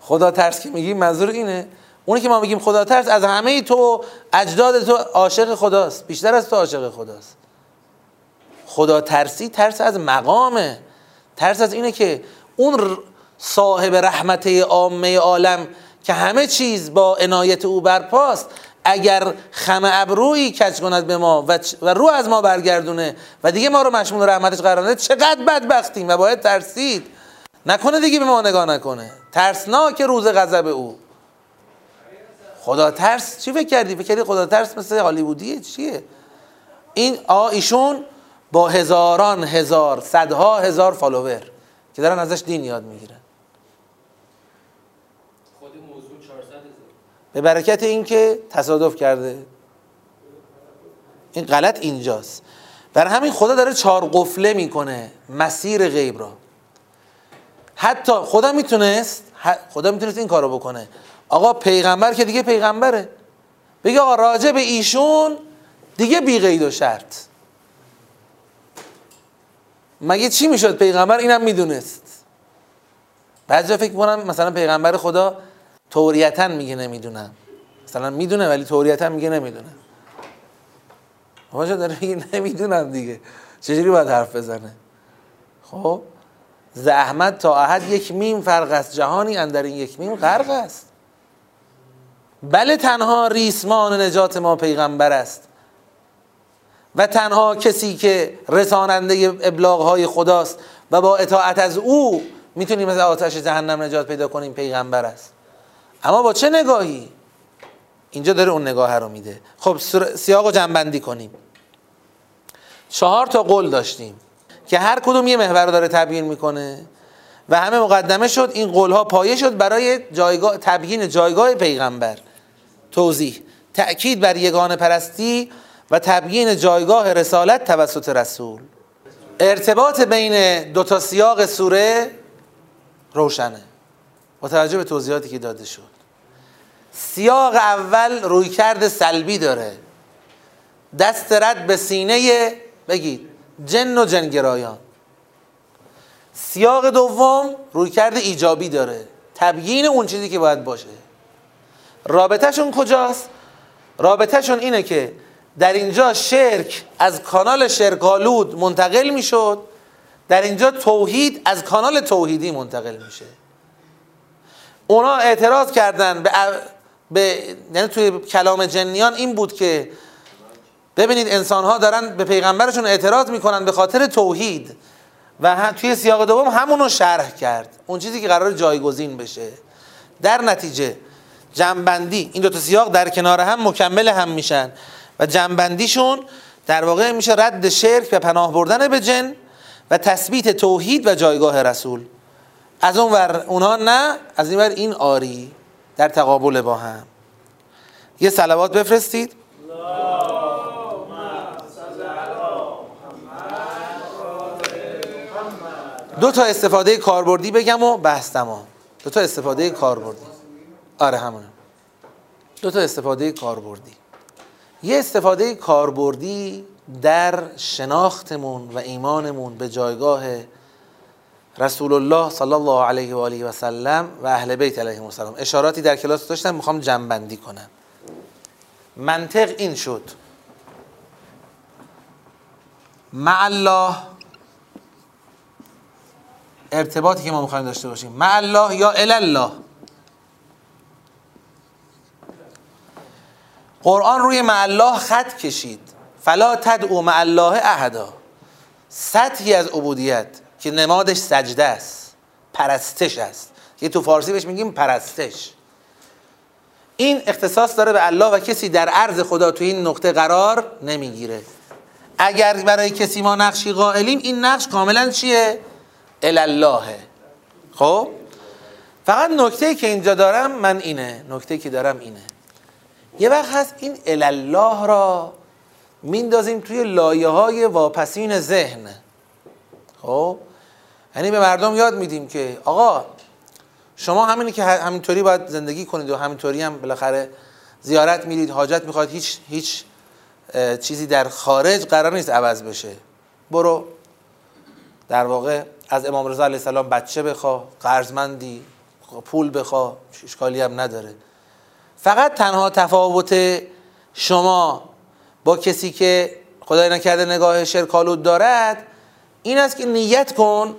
خدا ترس که میگیم منظور اینه. اونی که ما میگیم خدا ترس از همه تو اجداد تو عاشق خداست، بیشتر از تو عاشق خداست. خدا ترسی ترس از مقامه، ترس از اینه که اون صاحب رحمته عامه عالم که همه چیز با عنایت او برپاست، اگر خم ابرویی کج کند به ما و رو از ما برگردونه و دیگه ما رو مشمول رحمتش قرار نده، چقدر بدبختیم و باید ترسید نکنه دیگه به ما نگاه نکنه. ترسناک روز غضب او. خدا ترس چی فکر کردی؟ فکر کردی خدا ترس مثل هالیوودیه؟ چیه؟ این ایشون با هزاران هزار، صدها هزار فالوور که دارن ازش دین یاد میگیرن. خود موضوع 400 هزار. به برکت این که تصادف کرده. این غلط اینجاست. برای همین خدا داره چار قفله میکنه مسیر غیب را. حتی خدا میتونست این کارو بکنه. آقا پیغمبر که دیگه پیغمبره، بگه آقا راجع به ایشون دیگه بی قید و شرط. مگه چی میشد پیغمبر اینم میدونست؟ بعضیا فکر میکنم مثلا پیغمبر خدا توریتن میگه نمیدونم، مثلا میدونه ولی توریتن میگه نمیدونم. آقا داره میگه نمیدونم دیگه، چجوری باید حرف بزنه؟ خب ز احمد تا احد یک میم فرق است، جهانی اندر این یک میم غرق است. بله تنها ریسمان نجات ما پیغمبر است و تنها کسی که رساننده ابلاغهای خداست و با اطاعت از او میتونیم از آتش جهنم نجات پیدا کنیم پیغمبر است. اما با چه نگاهی؟ اینجا داره اون نگاه رو میده. خب سیاق رو جنبندی کنیم. 4 تا قول داشتیم که هر کدوم یه محور داره تبیین میکنه و همه مقدمه شد. این قولها پایه شد برای جایگاه تبیین جایگاه پیغمبر، توضیح تأکید بر یگانه پرستی و تبیین جایگاه رسالت توسط رسول. ارتباط بین دو تا سیاق سوره روشنه با توجه به توضیحاتی که داده شد. سیاق اول رویکرد سلبی داره، دست رد به سینه بگید جن و جنگرایان. سیاق دوم رویکرد ایجابی داره، تبیین اون چیزی که باید باشه. رابطهشون کجاست؟ رابطهشون اینه که در اینجا شرک از کانال شرکالود منتقل میشد، در اینجا توحید از کانال توحیدی منتقل میشه. اونا اعتراض کردن به یعنی توی کلام جنیان این بود که ببینید انسان‌ها دارن به پیغمبرشون اعتراض میکنن به خاطر توحید و توی سیاق دوم همونو شرح کرد، اون چیزی که قرار جایگزین بشه. در نتیجه جنبندی این دوتا سیاق در کنار هم مکمل هم میشن و جنبندیشون در واقع میشه رد شرک و پناه بردن به جن و تثبیت توحید و جایگاه رسول. از اون ور اونها نه، از این ور این آری، در تقابل با هم. یه صلوات بفرستید. دو تا استفاده کاربردی بگم و بحث تمام. دو تا استفاده کاربردی. آره همونه. دو تا استفاده کاربردی. یه استفاده کاربردی در شناختمون و ایمانمون به جایگاه رسول الله صلی الله علیه و آله و سلم و اهل بیت علیهم السلام. اشاراتی در کلاس داشتم، میخوام جمع بندی کنم. منطق این شد مع الله، ارتباطی که ما میخوایم داشته باشیم مع الله یا الله. قرآن روی مع الله خط کشید، فلا تدعو مع الله احدا. سطحی از عبودیت که نمادش سجده است، پرستش است، که تو فارسی بهش میگیم پرستش. این اختصاص داره به الله و کسی در عرض خدا تو این نقطه قرار نمیگیره. اگر برای کسی ما نقشی قائلیم، این نقش کاملا چیه؟ الالله. خب فقط نکته‌ای که اینجا دارم من اینه، نکته‌ای که دارم اینه، یه وقت هست این الالله را میندازیم توی لایه‌های واپسین ذهن. خب یعنی به مردم یاد میدیم که آقا شما همینی که همینطوری باید زندگی کنید و همینطوری هم بالاخره زیارت میرید، حاجت میخواد، هیچ چیزی در خارج قرار نیست عوض بشه. برو در واقع از امام رضا علیه السلام بچه بخوا، قرضمندی پول بخوا، اشکالی هم نداره. فقط تنها تفاوت شما با کسی که خدای نکرده نگاه شرکالود دارد این است که نیت کن،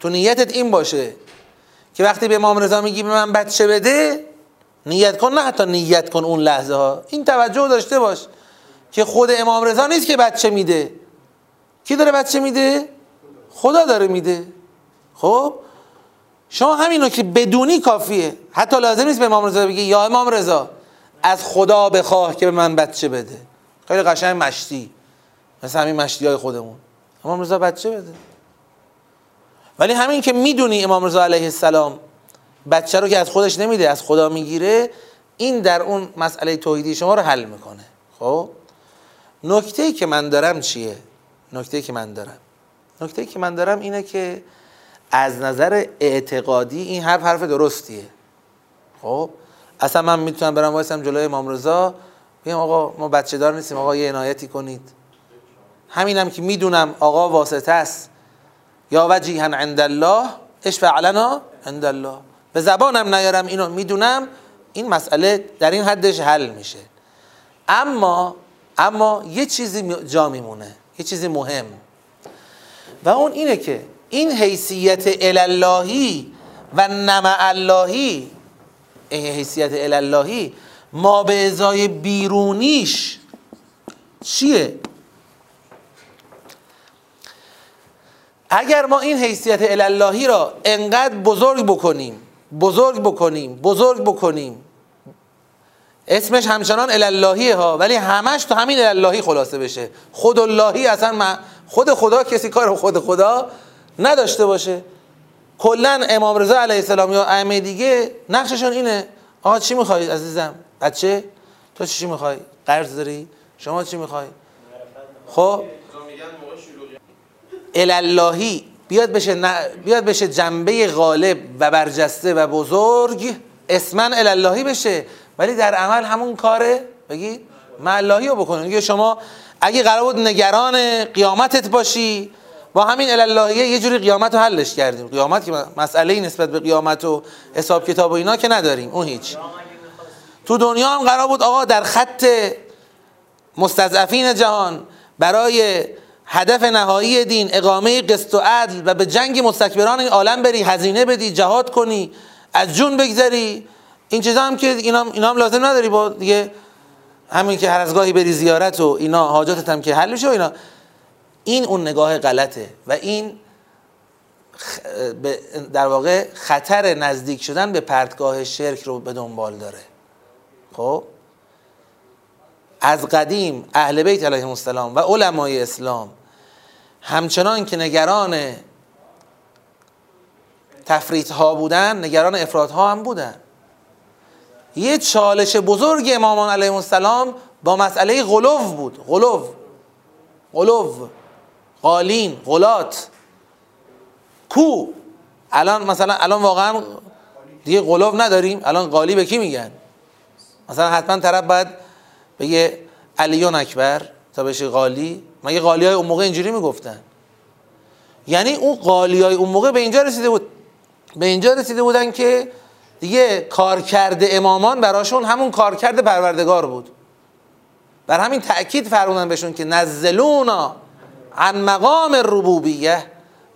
تو نیتت این باشه که وقتی به امام رضا میگی به من بچه بده، نیت کن، نه حتی نیت کن اون لحظه ها. این توجه داشته باش که خود امام رضا نیست که بچه میده. کی داره بچه میده؟ خدا داره میده. خب شما همینو که بدونی کافیه. حتی لازم نیست به امام رضا بگی یا امام رضا از خدا بخواه که به من بچه بده. خیلی قشنگ مشتی، مثل همین مشتی های خودمون، امام رضا بچه بده. ولی همین که میدونی امام رضا علیه السلام بچه رو که از خودش نمیده، از خدا میگیره، این در اون مسئله توحیدی شما رو حل میکنه. خب نکته‌ای که من دارم چیه؟ نکته‌ای که من دارم اینه که از نظر اعتقادی این حرف درستیه. خب اصلا من میتونم برم وایسم جلوی امام رضا بگم آقا ما بچه دار نیستیم، آقا یه عنایتی کنید. همینم که میدونم آقا واسطه است، یا وجیها عند الله اشفع لنا عند الله، به زبانم نیارم اینو، میدونم این مسئله در این حدش حل میشه. اما یه چیزی جا میمونه، یه چیزی مهم، و اون اینه که این حیثیت الاللهی و نمع اللهی، حیثیت الاللهی ما به ازای بیرونیش چیه؟ اگر ما این حیثیت الاللهی را انقدر بزرگ بکنیم، اسمش همچنان الاللهیه ها، ولی همش تو همین الاللهی خلاصه بشه، خود اللهی اصلا خود خدا کسی کار خود خدا نداشته باشه، کلا امام رضا علیه السلام یا ائمه دیگه نقششون اینه. آقا چی میخوای عزیزم؟ بچه؟ تو چی میخوای؟ قرض داری؟ شما چی میخوای؟ خب الاللهی بیاد بشه جنبه غالب و برجسته و بزرگ، اسمن الاللهی بشه، ولی در عمل همون کاره بگید مع اللهی رو بکنید. میگه شما اگه قرار بود نگران قیامتت باشی، با همین الاللهیه یه جوری قیامت رو حلش کردیم. قیامت که مسئله نسبت به قیامت و حساب کتاب و اینا که نداریم، اون هیچ. تو دنیا هم قرار بود آقا در خط مستضعفین جهان برای هدف نهایی دین اقامه قسط و عدل و به جنگ مستکبران این عالم بری، هزینه بدی، جهاد کنی، از جون بگذری، این چیزا هم که اینا هم لازم نداری. با دیگه همین که هر از گاهی بری زیارت و اینا، حاجاتت هم که حل میشه و اینا. این اون نگاه غلطه و این در واقع خطر نزدیک شدن به پرتگاه شرک رو به دنبال داره. خب از قدیم اهل بیت علیهم السلام و علمای اسلام همچنان که نگران تفریط ها بودن، نگران افراط ها هم بودن. یه چالش بزرگ امامان علیهم السلام با مسئله غلو بود. غلو، قالین، غلات، کو. الان مثلا واقعا دیگه غلو نداریم. الان قالی به کی میگن؟ مثلا حتما طرف باید بگه علیون اکبر تا بشه قالی. مگه قالی های اون موقع اینجوری میگفتن؟ یعنی اون قالی های اون موقع به اینجا رسیده بودن که دیگه کارکرد امامان براشون همون کارکرد پروردگار بود. بر همین تأکید فرمودن بهشون که نزلونا عن مقام الربوبیه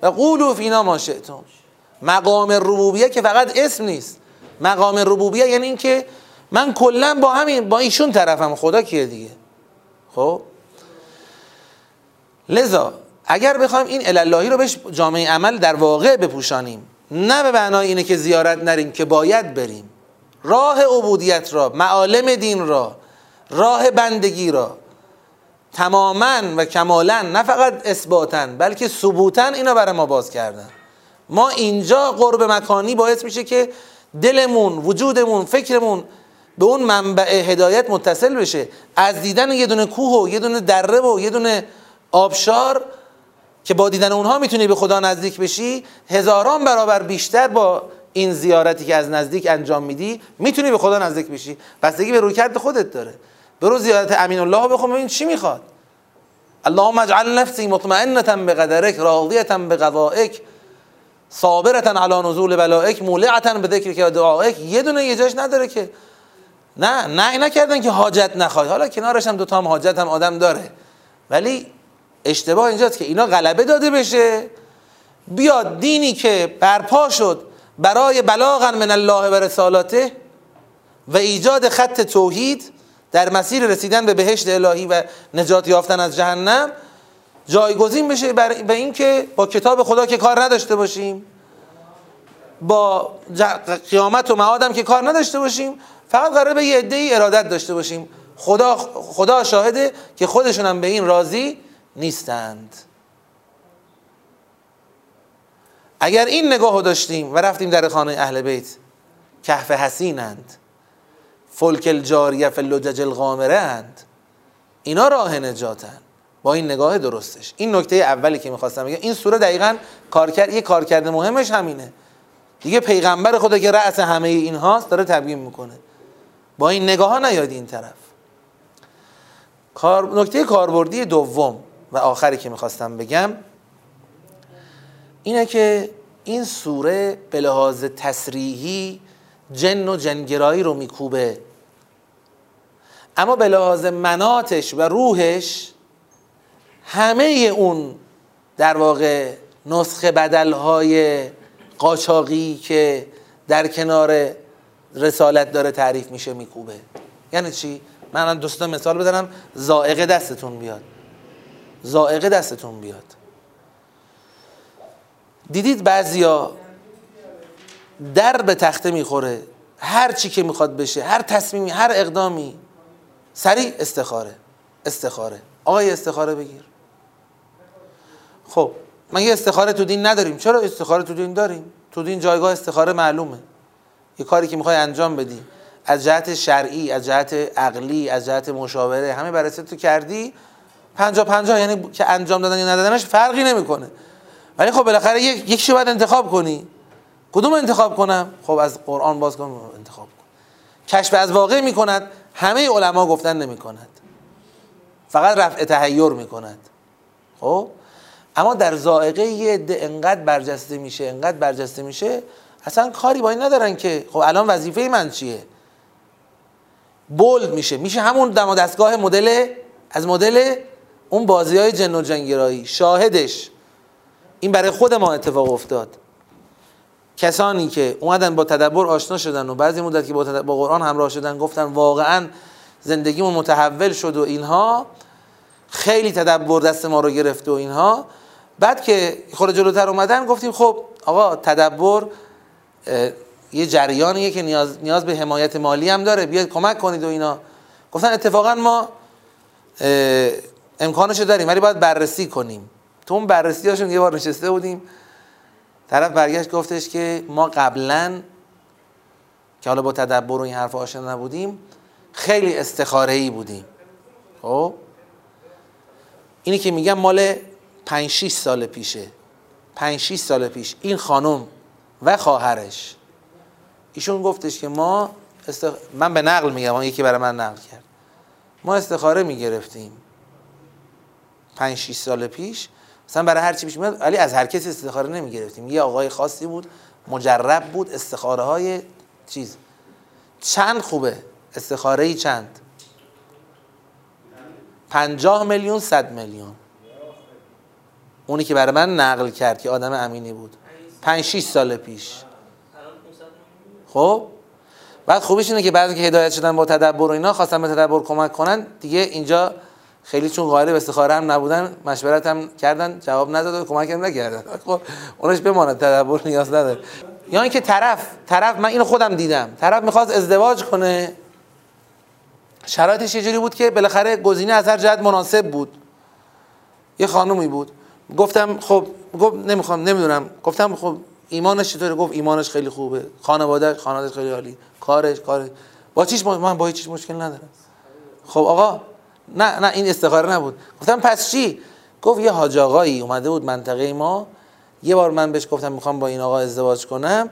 و قولوا فینا ما شئتم. مقام الربوبیه که فقط اسم نیست، مقام الربوبیه یعنی این که من کلا با ایشون طرفم. خدا کیه دیگه؟ خب لذا اگر بخوایم این الاللهی رو بهش جامعه عمل در واقع بپوشانیم، نه به معنای اینه که زیارت نریم، که باید بریم، راه عبودیت را، معالم دین را، راه بندگی را تماما و کمالا، نه فقط اثباتاً بلکه ثبوتاً اینا برای ما باز کردن. ما اینجا قرب مکانی باعث میشه که دلمون، وجودمون، فکرمون به اون منبع هدایت متصل بشه. از دیدن یه دونه کوه و یه دونه دره و یه دونه آبشار که با دیدن اونها میتونی به خدا نزدیک بشی، هزاران برابر بیشتر با این زیارتی که از نزدیک انجام میدی میتونی به خدا نزدیک بشی. بستگی به رویکرد خودت داره. برو زیارت امین الله بخون ببین چی میخواد. اللهم اجعل نفسی مطمئنه بقدرک راضیه بقضائک صابره علی نزول بلائک مولعه بذکرک و دعائک. یه دونه یه جاش نداره که نه اینا کردن که حاجت نخواد. حالا کنارش هم دو تا حاجت هم آدم داره، ولی اشتباه اینجاست که اینا غلبه داده بشه، بیاد دینی که برپا شد برای بلاغن من الله و رسالاته و ایجاد خط توحید در مسیر رسیدن به بهشت الهی و نجات یافتن از جهنم جایگزین بشه به اینکه با کتاب خدا که کار نداشته باشیم، با قیامت و معادم که کار نداشته باشیم، فقط قراره به یه عده‌ای ارادت داشته باشیم. خدا شاهده که خودشون هم به این راضی نیستند. اگر این نگاهو داشتیم و رفتیم در خانه اهل بیت، کهف حسینند، فلک الجاریه فی اللجج الغامره اند، اینا راه نجاتن با این نگاه درستش. این نکته اولی که میخواستم بگم. این سوره دقیقاً کارکرد مهمش همینه دیگه. پیغمبر خدا که رأس همه اینهاست داره تبیین میکنه. با این نگاه ها نیاد این طرف. نکته کاربردی دوم و آخری که میخواستم بگم اینه که این سوره به لحاظ تصریحی جن و جنگرایی رو میکوبه، اما به لحاظ مناطش و روحش همه اون در واقع نسخه بدلهای قاچاقی که در کنار رسالت داره تعریف میشه میکوبه. یعنی چی؟ من دوستان مثال بزنم، زائقه دستتون بیاد. دیدید بعضیا در به تخته میخوره، هر چی که میخواد بشه، هر تصمیمی، هر اقدامی، سریع استخاره. آقای استخاره بگیر. خب مگه استخاره تو دین نداریم؟ چرا استخاره تو دین داریم؟ تو دین جایگاه استخاره معلومه. یه کاری که میخوای انجام بدی از جهت شرعی، از جهت عقلی، از جهت مشاوره، همه بررسی تو کردی 50-50، یعنی که انجام دادن یا ندادنش فرقی نمیکنه. ولی خب بالاخره یکیشو باید انتخاب کنی. کدوم انتخاب کنم؟ خب از قرآن باز کن انتخاب کن. کشف از واقع میکند. همه علما گفتن نمیکند، فقط رفع تحیر میکند. خب اما در ذائقه یه عده انقدر برجسته میشه اصلا کاری با این ندارن که خب الان وظیفه من چیه. بولد میشه همون دم و دستگاه مدل اون بازیای جن و جنگرایی. شاهدش این برای خود ما اتفاق افتاد. کسانی که اومدن با تدبر آشنا شدن و بعضی مدت که با قرآن همراه شدن گفتن واقعا زندگیمون متحول شد و اینها، خیلی تدبر دست ما رو گرفت و اینها. بعد که خود جلوتر اومدن گفتیم خب آقا تدبر یه جریانیه که نیاز به حمایت مالی هم داره، بیاید کمک کنید و اینا. گفتن اتفاقا ما امکانش داریم ولی باید بررسی کنیم. تو اون بررسی هاشون یه بار نشسته بودیم، طرف برگشت گفتش که ما قبلا که حالا با تدبر و این حرف آشنا نبودیم خیلی استخاره‌ای بودیم. خب اینی که میگم مال 5-6 سال پیشه. 5-6 سال پیش این خانم و خواهرش، ایشون گفتش که من به نقل میگم، یکی برای من نقل کرد، ما استخاره میگرفتیم 5-6 سال پیش، مثلا برای هر چی پیش میاد، ولی از هر کسی استخاره نمیگرفتیم. یه آقای خاصی بود، مجرب بود، استخاره های چیز چند خوبه، استخاره ای چند 50 میلیون 100 میلیون. اونی که برای من نقل کرد که آدم امینی بود 5-6 سال پیش. خب بعد خوبیش اینه که بعد که هدایت شدن با تدبر و اینا خواستن به تدبر کمک کنن دیگه، اینجا خیلی چون قائل به استخاره هم نبودن مشورت هم کردن، جواب نداد و کمک هم نکردن. خب اونش بماند، تدبر نیاز نداره. یعنی که طرف من اینو خودم دیدم، طرف میخواست ازدواج کنه، شرایطش یه جوری بود که بالاخره گزینه از هر جهت مناسب بود. یه خانومی بود، گفتم خب نمیدونم، گفتم خب ایمانش چطوره؟ گفت ایمانش خیلی خوبه، خانواده‌اش خیلی عالی، کارش من با هیچ مشکل ندارم. خب آقا نه این استخاره نبود. گفتم پس چی؟ گفت یه حاج آقایی اومده بود منطقه ما، یه بار من بهش گفتم میخوام با این آقا ازدواج کنم،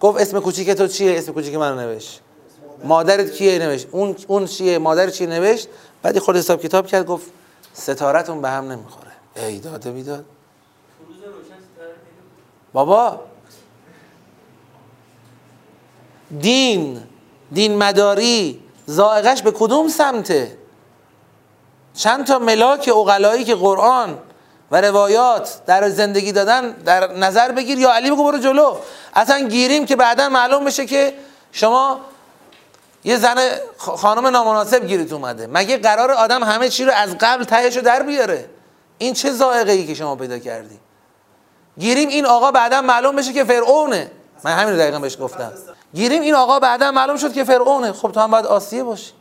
گفت اسم کوچیک تو چیه؟ اسم کوچیک منو نوشت. مادرت کیه؟ نوشت. اون چیه؟ مادر چی؟ نوشت. بعد خود حساب کتاب کرد، گفت ستاره‌تون به هم نمیخوره. ای داده بیداد بابا. دین مداری ذائقه‌اش به کدوم سمته؟ چند تا ملاک عقلایی که قرآن و روایات در زندگی دادن در نظر بگیر، یا علی بگو برو جلو. اصلا گیریم که بعدا معلوم بشه که شما یه زن خانم نامناسب گیرت اومده، مگه قرار آدم همه چی رو از قبل تهش رو در بیاره؟ این چه ذائقه ای که شما پیدا کردی؟ گیریم این آقا بعدا معلوم بشه که فرعونه. من همین رو دقیقا بهش گفتم. گیریم این آقا بعدا معلوم شد که فرعونه. خب تو هم باید آسیه باشی.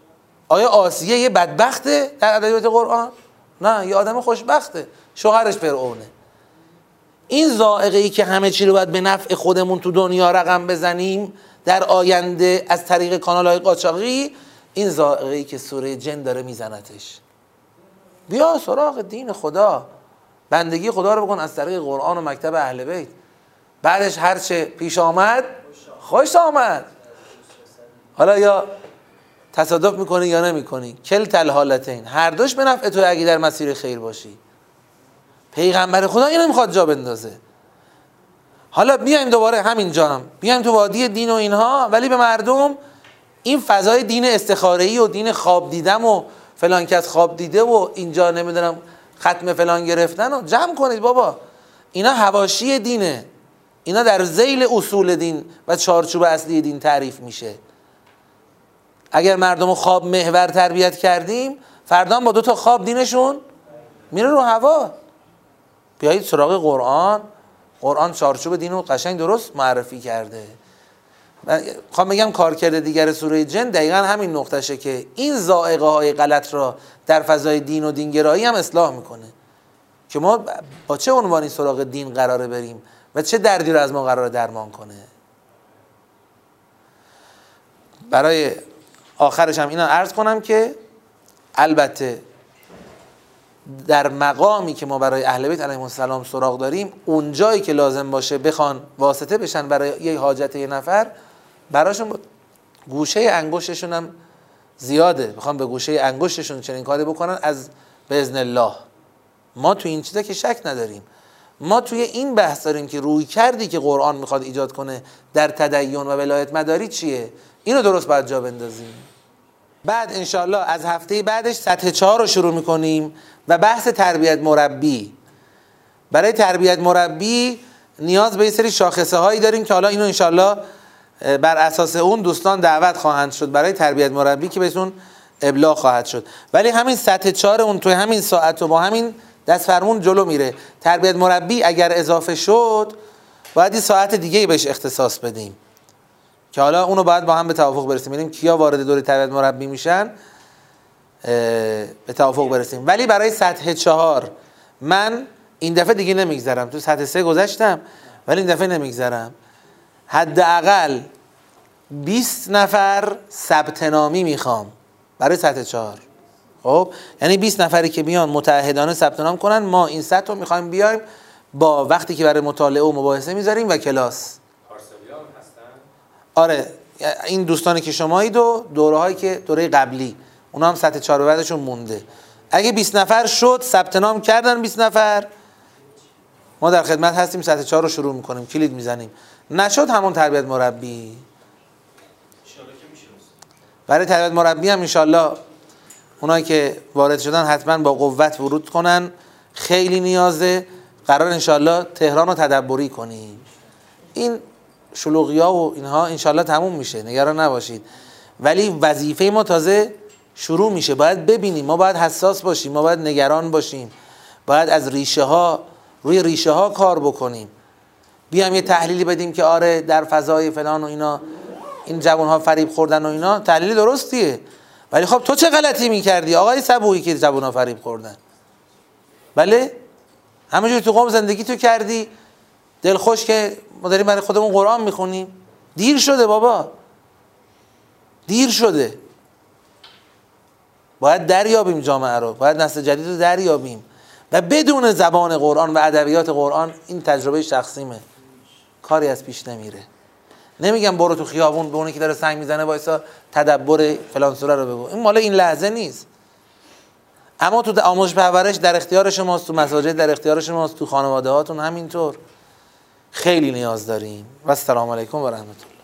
آیا آسیه یه بدبخته در ادبیات قرآن؟ نه، یه آدم خوشبخته، شوهرش فرعونه. این ذائقه ای که همه چی رو باید به نفع خودمون تو دنیا رقم بزنیم در آینده از طریق کانال‌های قاچاقی، این ذائقه ای که سوره جن داره میزنتش. بیا سراغ دین خدا، بندگی خدا رو بکن از طریق قرآن و مکتب اهل بیت. بعدش هر چه پیش آمد خوش آمد. حالا یا تصادف میکنی یا نمیکنی، کلت الحالتین، هر دوش به نفع تو اگه در مسیر خیر باشی. پیغمبر خدا اینو میخواد جا بندازه. حالا میایم دوباره همینجا هم میایم تو وادی دین و اینها، ولی به مردم این فضای دین استخاره‌ای و دین خواب دیدم و فلان کس خواب دیده و اینجا نمیدونم ختم فلان گرفتن و جمع کنید بابا. اینا حواشی دینه، اینا در ذیل اصول دین و چارچوب اصلی دین تعریف میشه. اگر مردم رو خواب محور تربیت کردیم، فردا با دو تا خواب دینشون میره رو هوا. بیایید سراغ قرآن. قرآن چارچوب دین رو قشنگ درست معرفی کرده. خواهم بگم کارکرد دیگر سوره جن دقیقا همین نقطه‌شه که این ذائقه های غلط را در فضای دین و دینگرایی هم اصلاح میکنه که ما با چه عنوانی سراغ دین قراره بریم و چه دردی رو از ما قراره درمان کنه. برای آخرش هم اینا عرض کنم که البته در مقامی که ما برای اهل بیت علیهم السلام سراغ داریم، اونجایی که لازم باشه بخوان واسطه بشن برای یه حاجت یه نفر، براشون گوشه انگشتشون هم زیاده، بخوان به گوشه انگشتشون چنین کاری بکنن، از باذن الله. ما تو این چیزا که شک نداریم. ما توی این بحث داریم که روی کردی که قرآن میخواد ایجاد کنه در تدین و ولایت مداری چیه. اینو درست باید جا بندازیم. بعد انشالله از هفته بعدش سطح 4 رو شروع میکنیم و بحث تربیت مربی. برای تربیت مربی نیاز به یه سری شاخصه هایی داریم که حالا اینو انشالله بر اساس اون دوستان دعوت خواهند شد برای تربیت مربی که بهشون ابلاغ خواهد شد. ولی همین سطح 4 اون توی همین ساعت و با همین دست فرمون جلو میره. تربیت مربی اگر اضافه شد باید یه ساعت دیگه بهش اختصاص بدیم که حالا اونو باید با هم به توافق برسیم، ببینیم کیا وارد دوره تربیت مربی میشن، به توافق برسیم. ولی برای سطح 4 من این دفعه دیگه نمیگذرم. تو سطح 3 گذشتم ولی این دفعه نمیگذرم. حداقل 20 نفر ثبت نامی میخوام برای سطح 4. خب یعنی 20 نفری که بیان متعهدانه ثبت نام کنن، ما این سطح رو میخوایم بیایم با وقتی که برای مطالعه و مباحثه میذاریم و کلاس. آره، این دوستانی که شمایید و دوره‌هایی که دوره قبلی اونا هم سطح 4 بعدشون مونده. اگه 20 نفر شد ثبت نام کردن 20 نفر، ما در خدمت هستیم، سطح 4 رو شروع میکنیم، کلید میزنیم. نشد همون تربیت مربی. انشالله که میشه. برای تربیت مربی هم انشالله اونایی که وارد شدن حتما با قوت ورود کنن، خیلی نیازه. قرار انشالله تهران رو تدبری کنیم. این شلوغیا و اینها انشالله تموم میشه، نگران نباشید. ولی وظیفه ما تازه شروع میشه. باید ببینیم، ما باید حساس باشیم، ما باید نگران باشیم، باید از ریشه ها، روی ریشه ها کار بکنیم. بیام یه تحلیلی بدیم که آره در فضای فلان و اینا این جوان ها فریب خوردن و اینا، تحلیل درستیه. ولی خب تو چه غلطی میکردی آقای صبوحی که جوان ها فریب خوردن؟ بله همینجوری تو قم زندگی تو کردی، دلخوش که ما داریم برای خودمون قرآن میخونیم. دیر شده بابا، دیر شده. باید دریابیم جامعه رو، باید نسل جدید رو دریابیم و بدون زبان قرآن و ادبیات قرآن، این تجربه شخصیمه، کاری از پیش نمیره. نمیگم برو تو خیابون به اونی که داره سنگ میزنه وایسا تدبر فلان سوره رو بگو، این مال این لحظه نیست. اما تو آموزش پرورش در اختیار شماست، تو مساجد در اختیار شماست، تو خانواده هاتون همینطور. خیلی نیاز داریم. و السلام علیکم و رحمت الله.